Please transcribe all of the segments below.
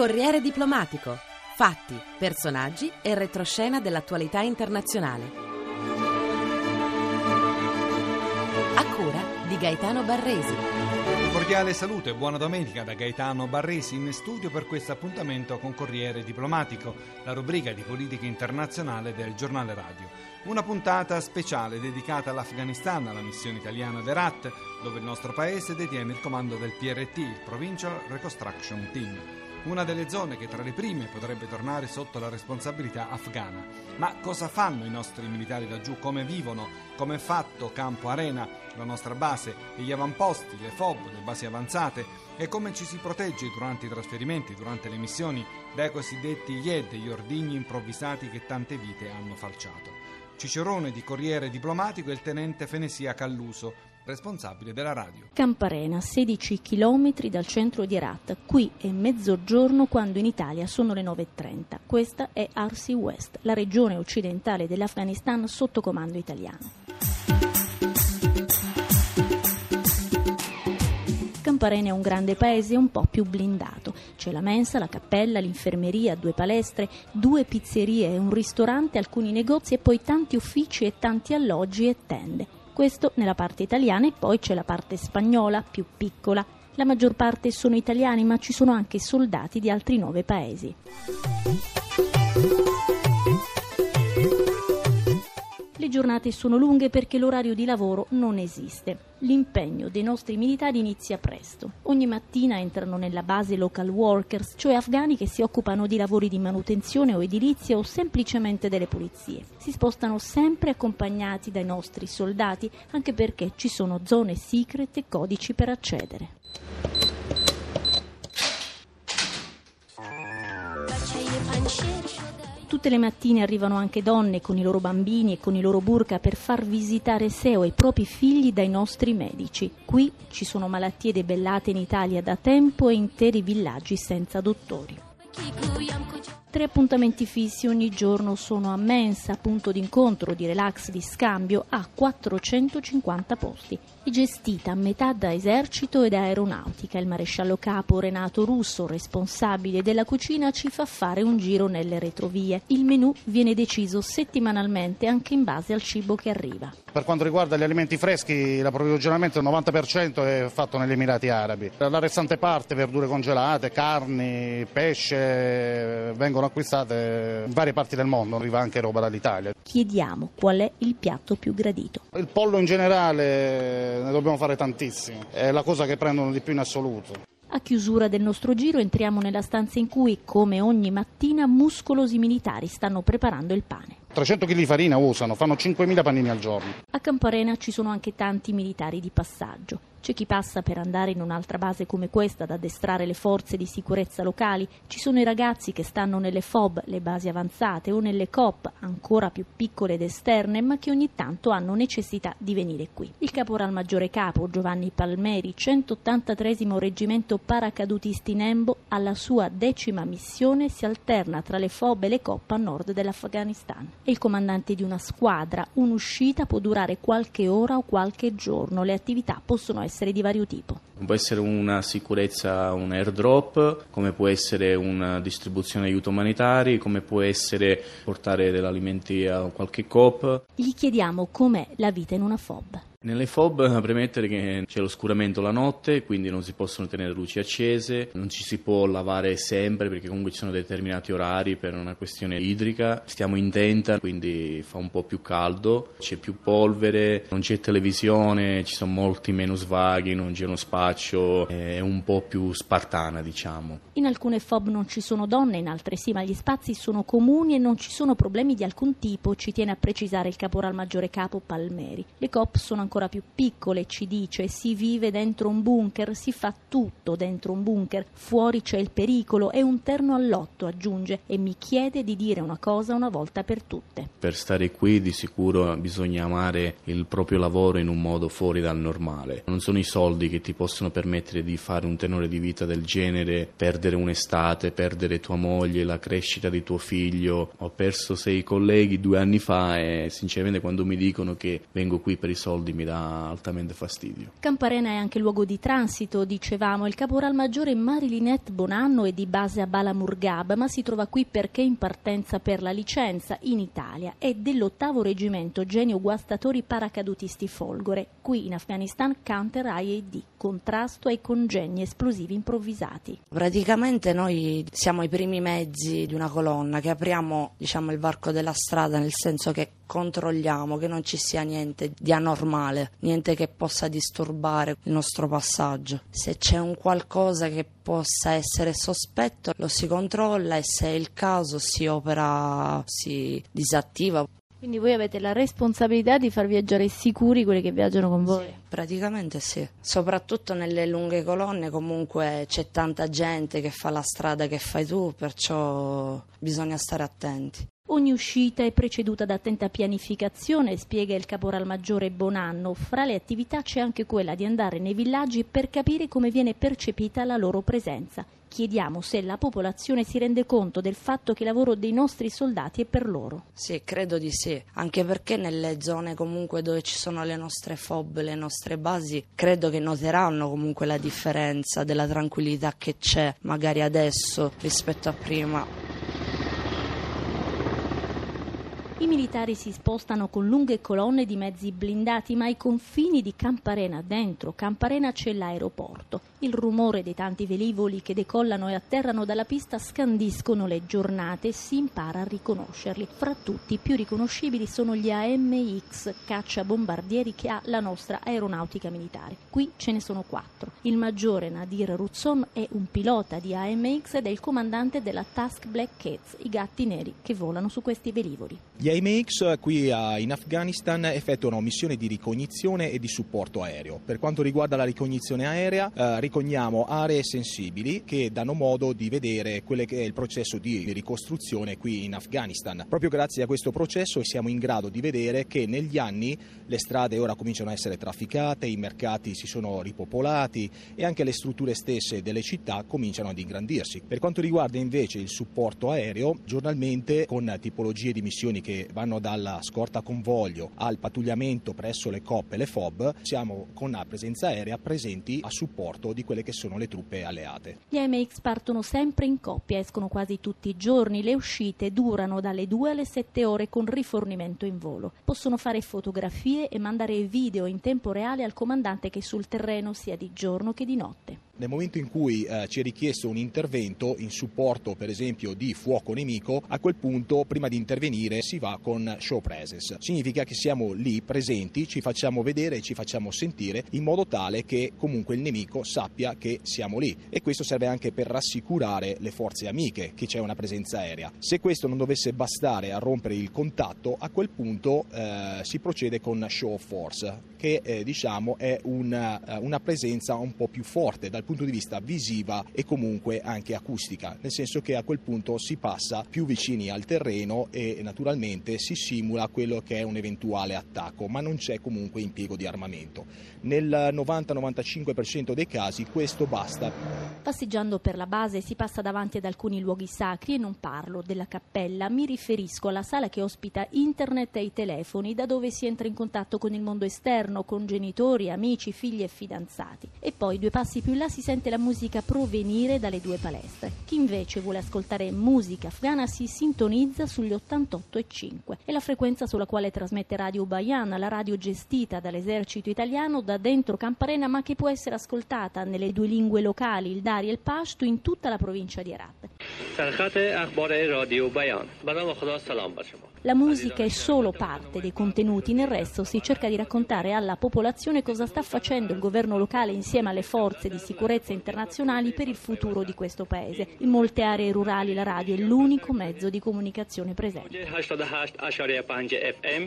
Corriere Diplomatico. Fatti, personaggi e retroscena dell'attualità internazionale. A cura di Gaetano Barresi. Cordiale saluto e buona domenica da Gaetano Barresi in studio per questo appuntamento con Corriere Diplomatico, la rubrica di politica internazionale del giornale radio. Una puntata speciale dedicata all'Afghanistan, alla missione italiana del RAT, dove il nostro paese detiene il comando del PRT, il Provincial Reconstruction Team. Una delle zone che tra le prime potrebbe tornare sotto la responsabilità afghana. Ma cosa fanno i nostri militari laggiù? Come vivono? Come è fatto Campo Arena, la nostra base, e gli avamposti, le FOB, le basi avanzate? E come ci si protegge durante i trasferimenti, durante le missioni, dai cosiddetti IED, gli ordigni improvvisati che tante vite hanno falciato? Cicerone di Corriere Diplomatico e il tenente Fenesia Calluso, responsabile della radio. Campo Arena, 16 chilometri dal centro di Herat. Qui è mezzogiorno quando in Italia sono le 9:30. Questa è Arsi West, la regione occidentale dell'Afghanistan sotto comando italiano. Campo Arena è un grande paese un po' più blindato. C'è la mensa, la cappella, l'infermeria, 2 palestre, 2 pizzerie, un ristorante, alcuni negozi e poi tanti uffici e tanti alloggi e tende. Questo nella parte italiana e poi c'è la parte spagnola, più piccola. La maggior parte sono italiani, ma ci sono anche soldati di altri 9 paesi. Le giornate sono lunghe perché l'orario di lavoro non esiste. L'impegno dei nostri militari inizia presto. Ogni mattina entrano nella base local workers, cioè afghani che si occupano di lavori di manutenzione o edilizia o semplicemente delle pulizie. Si spostano sempre accompagnati dai nostri soldati, anche perché ci sono zone secret e codici per accedere. Tutte le mattine arrivano anche donne con i loro bambini e con i loro burka per far visitare sé o i propri figli dai nostri medici. Qui ci sono malattie debellate in Italia da tempo e interi villaggi senza dottori. 3 appuntamenti fissi ogni giorno sono a mensa, punto d'incontro, di relax, di scambio, a 450 posti. È gestita a metà da esercito e da aeronautica. Il maresciallo capo Renato Russo, responsabile della cucina, ci fa fare un giro nelle retrovie. Il menù viene deciso settimanalmente anche in base al cibo che arriva. Per quanto riguarda gli alimenti freschi, l'approvvigionamento del 90% è fatto negli Emirati Arabi. La restante parte, verdure congelate, carni, pesce, vengono acquistate in varie parti del mondo, arriva anche roba dall'Italia. Chiediamo qual è il piatto più gradito. Il pollo in generale, ne dobbiamo fare tantissimi, è la cosa che prendono di più in assoluto. A chiusura del nostro giro entriamo nella stanza in cui, come ogni mattina, muscolosi militari stanno preparando il pane. 300 kg di farina usano, fanno 5.000 panini al giorno. A Campo Arena ci sono anche tanti militari di passaggio. C'è chi passa per andare in un'altra base come questa ad addestrare le forze di sicurezza locali. Ci sono i ragazzi che stanno nelle FOB, le basi avanzate, o nelle COP, ancora più piccole ed esterne, ma che ogni tanto hanno necessità di venire qui. Il caporal maggiore capo Giovanni Palmeri, 183° reggimento paracadutisti Nembo, alla sua 10ª missione si alterna tra le FOB e le COP a nord dell'Afghanistan. È il comandante di una squadra. Un'uscita può durare qualche ora o qualche giorno. Le attività possono essere di vario tipo. Può essere una sicurezza, un airdrop, come può essere una distribuzione di aiuti umanitari, come può essere portare degli alimenti a qualche COP. Gli chiediamo com'è la vita in una FOB. Nelle FOB, premettere che c'è l'oscuramento la notte, quindi non si possono tenere luci accese, non ci si può lavare sempre perché comunque ci sono determinati orari per una questione idrica. Stiamo in tenda, quindi fa un po' più caldo, c'è più polvere, non c'è televisione, ci sono molti meno svaghi, non c'è uno spaccio, è un po' più spartana, diciamo. In alcune FOB non ci sono donne, in altre sì, ma gli spazi sono comuni e non ci sono problemi di alcun tipo, ci tiene a precisare il caporal maggiore capo Palmeri. Le COP sono ancora più piccole, ci dice, si vive dentro un bunker, si fa tutto dentro un bunker, fuori c'è il pericolo, è un terno all'8, aggiunge, e mi chiede di dire una cosa una volta per tutte. Per stare qui di sicuro bisogna amare il proprio lavoro in un modo fuori dal normale. Non sono i soldi che ti possono permettere di fare un tenore di vita del genere, perdere un'estate, perdere tua moglie, la crescita di tuo figlio. Ho perso 6 colleghi 2 anni fa e sinceramente quando mi dicono che vengo qui per i soldi mi dà altamente fastidio. Camparena è anche luogo di transito, dicevamo. Il caporal maggiore Marilinette Bonanno è di base a Balamurghab, ma si trova qui perché in partenza per la licenza in Italia è dell'8° reggimento Genio Guastatori Paracadutisti Folgore. Qui in Afghanistan counter IED, contrasto ai congegni esplosivi improvvisati. Praticamente noi siamo i primi mezzi di una colonna che apriamo, diciamo, il varco della strada, nel senso che controlliamo che non ci sia niente di anormale, niente che possa disturbare il nostro passaggio. Se c'è un qualcosa che possa essere sospetto lo si controlla e se è il caso si opera, si disattiva. Quindi voi avete la responsabilità di far viaggiare sicuri quelli che viaggiano con voi? Sì, praticamente sì. Soprattutto nelle lunghe colonne comunque c'è tanta gente che fa la strada che fai tu, perciò bisogna stare attenti. Ogni uscita è preceduta da attenta pianificazione, spiega il caporal maggiore Bonanno. Fra le attività c'è anche quella di andare nei villaggi per capire come viene percepita la loro presenza. Chiediamo se la popolazione si rende conto del fatto che il lavoro dei nostri soldati è per loro. Sì, credo di sì, anche perché nelle zone comunque dove ci sono le nostre FOB, le nostre basi, credo che noteranno comunque la differenza della tranquillità che c'è magari adesso rispetto a prima. I militari si spostano con lunghe colonne di mezzi blindati, ma ai confini di Camparena, dentro Camparena, c'è l'aeroporto. Il rumore dei tanti velivoli che decollano e atterrano dalla pista scandiscono le giornate e si impara a riconoscerli. Fra tutti i più riconoscibili sono gli AMX, cacciabombardieri che ha la nostra aeronautica militare. Qui ce ne sono 4. Il maggiore Nadir Ruzzon è un pilota di AMX ed è il comandante della Task Black Cats, i gatti neri che volano su questi velivoli. Gli AMX qui in Afghanistan effettuano missioni di ricognizione e di supporto aereo. Per quanto riguarda la ricognizione aerea, ricogniamo aree sensibili che danno modo di vedere quello che è il processo di ricostruzione qui in Afghanistan. Proprio grazie a questo processo siamo in grado di vedere che negli anni le strade ora cominciano a essere trafficate, i mercati si sono ripopolati e anche le strutture stesse delle città cominciano ad ingrandirsi. Per quanto riguarda invece il supporto aereo, giornalmente con tipologie di missioni che vanno dalla scorta convoglio al pattugliamento presso le COP e le FOB, siamo con la presenza aerea presenti a supporto di quelle che sono le truppe alleate. Gli AMX partono sempre in coppia, escono quasi tutti i giorni, le uscite durano dalle 2 alle 7 ore con rifornimento in volo. Possono fare fotografie e mandare video in tempo reale al comandante che è sul terreno sia di giorno che di notte. Nel momento in cui ci è richiesto un intervento in supporto per esempio di fuoco nemico, a quel punto prima di intervenire si va con show presence. Significa che siamo lì presenti, ci facciamo vedere e ci facciamo sentire in modo tale che comunque il nemico sappia che siamo lì, e questo serve anche per rassicurare le forze amiche che c'è una presenza aerea. Se questo non dovesse bastare a rompere il contatto, a quel punto si procede con show of force, che diciamo è una presenza un po' più forte dal punto di vista visiva e comunque anche acustica, nel senso che a quel punto si passa più vicini al terreno e naturalmente si simula quello che è un eventuale attacco, ma non c'è comunque impiego di armamento. Nel 90-95% dei casi questo basta. Passeggiando per la base si passa davanti ad alcuni luoghi sacri, e non parlo della cappella, mi riferisco alla sala che ospita internet e i telefoni, da dove si entra in contatto con il mondo esterno, con genitori, amici, figli e fidanzati. E poi 2 passi più in là si sente la musica provenire dalle 2 palestre. Chi invece vuole ascoltare musica afghana si sintonizza sugli 88,5, è la frequenza sulla quale trasmette Radio Baiana, la radio gestita dall'esercito italiano da dentro Camparena, ma che può essere ascoltata nelle 2 lingue locali, il Dari e il Pashto, in tutta la provincia di Herat. La musica è solo parte dei contenuti, nel resto si cerca di raccontare alla popolazione cosa sta facendo il governo locale insieme alle forze di sicurezza internazionali per il futuro di questo paese. In molte aree rurali la radio è l'unico mezzo di comunicazione presente.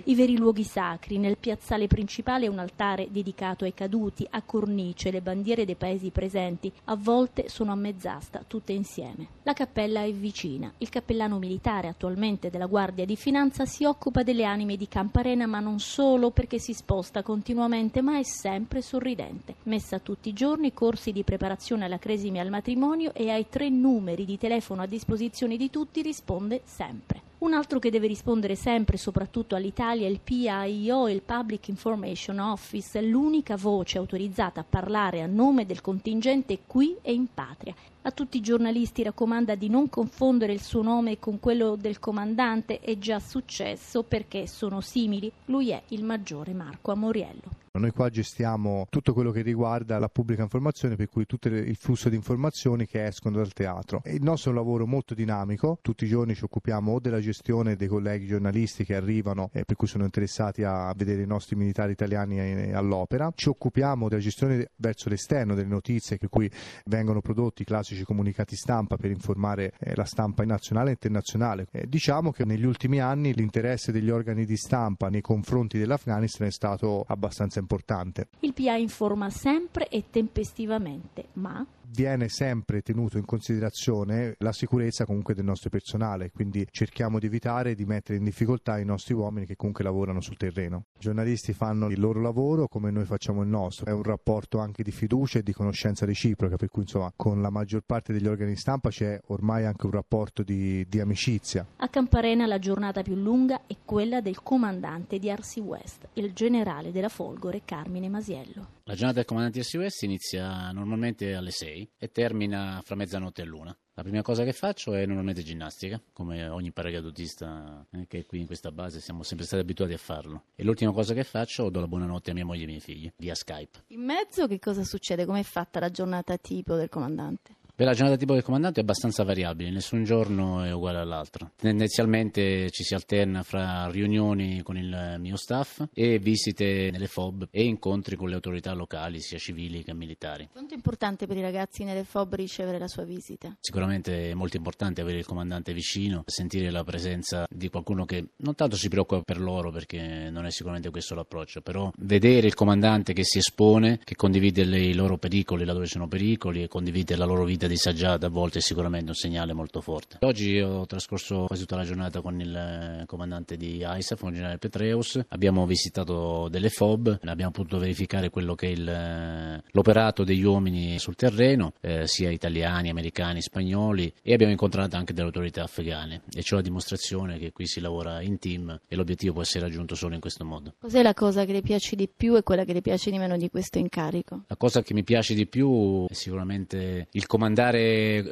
I veri luoghi sacri: nel piazzale principale è un altare dedicato ai caduti, a cornice le bandiere dei paesi presenti, a volte sono a mezz'asta tutte insieme. La cappella è vicina, il cappellano militare attualmente della Guardia di Finanza si occupa delle anime di Camparena, ma non solo, perché si sposta continuamente, ma è sempre sorridente. Messa tutti i giorni, corsi di preparazione alla cresima e al matrimonio, e ai 3 numeri di telefono a disposizione di tutti risponde sempre. Un altro che deve rispondere sempre e soprattutto all'Italia è il PIO, il Public Information Office, l'unica voce autorizzata a parlare a nome del contingente qui e in patria. A tutti i giornalisti raccomanda di non confondere il suo nome con quello del comandante, è già successo perché sono simili. Lui è il maggiore Marco Amoriello. Noi qua gestiamo tutto quello che riguarda la pubblica informazione, per cui tutto il flusso di informazioni che escono dal teatro. Il nostro è un lavoro molto dinamico, tutti i giorni ci occupiamo o della gestione dei colleghi giornalisti che arrivano e per cui sono interessati a vedere i nostri militari italiani all'opera, ci occupiamo della gestione verso l'esterno delle notizie, per cui vengono prodotti classici comunicati stampa per informare la stampa nazionale e internazionale. Diciamo che negli ultimi anni l'interesse degli organi di stampa nei confronti dell'Afghanistan è stato abbastanza importante. Il PA informa sempre e tempestivamente, ma viene sempre tenuto in considerazione la sicurezza comunque del nostro personale, quindi cerchiamo di evitare di mettere in difficoltà i nostri uomini che comunque lavorano sul terreno. I giornalisti fanno il loro lavoro come noi facciamo il nostro, è un rapporto anche di fiducia e di conoscenza reciproca, per cui insomma con la maggior parte degli organi stampa c'è ormai anche un rapporto di amicizia. A Camparena la giornata più lunga è quella del comandante di Arsi West, il generale della Folgore Carmine Masiello. La giornata del comandante di RC West inizia normalmente alle 6 e termina fra mezzanotte e l'una. La prima cosa che faccio è normalmente ginnastica, come ogni paracadutista anche qui in questa base siamo sempre stati abituati a farlo. E l'ultima cosa che faccio, do la buonanotte a mia moglie e ai miei figli via Skype. In mezzo che cosa succede? Com'è fatta la giornata tipo del comandante? Per la giornata tipo del comandante è abbastanza variabile, nessun giorno è uguale all'altro. Tendenzialmente ci si alterna fra riunioni con il mio staff e visite nelle FOB e incontri con le autorità locali, sia civili che militari. Quanto è importante per i ragazzi nelle FOB ricevere la sua visita? Sicuramente è molto importante avere il comandante vicino, sentire la presenza di qualcuno che non tanto si preoccupa per loro, perché non è sicuramente questo l'approccio, però vedere il comandante che si espone, che condivide i loro pericoli laddove sono pericoli e condivide la loro vita disagiata a volte è sicuramente un segnale molto forte. Oggi ho trascorso quasi tutta la giornata con il comandante di ISAF, con il generale Petreus, abbiamo visitato delle FOB, abbiamo potuto verificare quello che è l'operato degli uomini sul terreno, sia italiani, americani, spagnoli, e abbiamo incontrato anche delle autorità afghane, e c'è la dimostrazione che qui si lavora in team e l'obiettivo può essere raggiunto solo in questo modo. Cos'è la cosa che le piace di più e quella che le piace di meno di questo incarico? La cosa che mi piace di più è sicuramente il comandare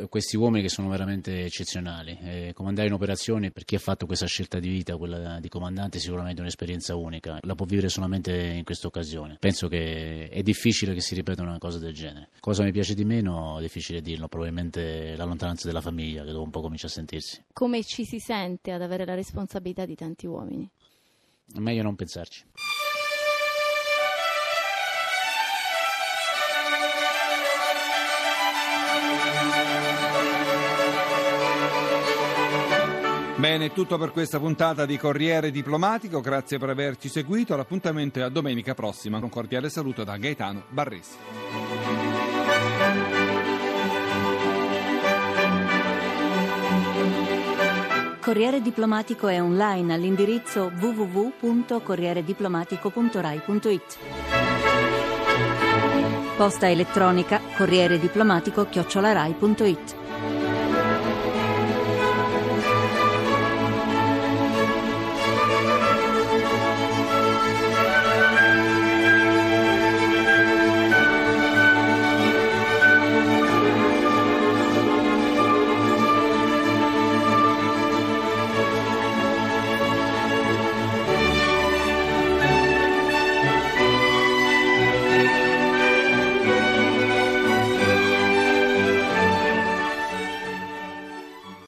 questi uomini che sono veramente eccezionali, comandare in operazione per chi ha fatto questa scelta di vita, quella di comandante, è sicuramente un'esperienza unica, la può vivere solamente in questa occasione. Penso che è difficile che si ripeta una cosa del genere. Cosa mi piace di meno? Difficile dirlo, probabilmente la lontananza della famiglia che dopo un po' comincia a sentirsi. Come ci si sente ad avere la responsabilità di tanti uomini? È meglio non pensarci. Bene, tutto per questa puntata di Corriere Diplomatico, grazie per averci seguito, l'appuntamento è a domenica prossima, un cordiale saluto da Gaetano Barresi. Corriere Diplomatico è online all'indirizzo www.corrierediplomatico.rai.it. Posta elettronica corrierediplomatico@rai.it.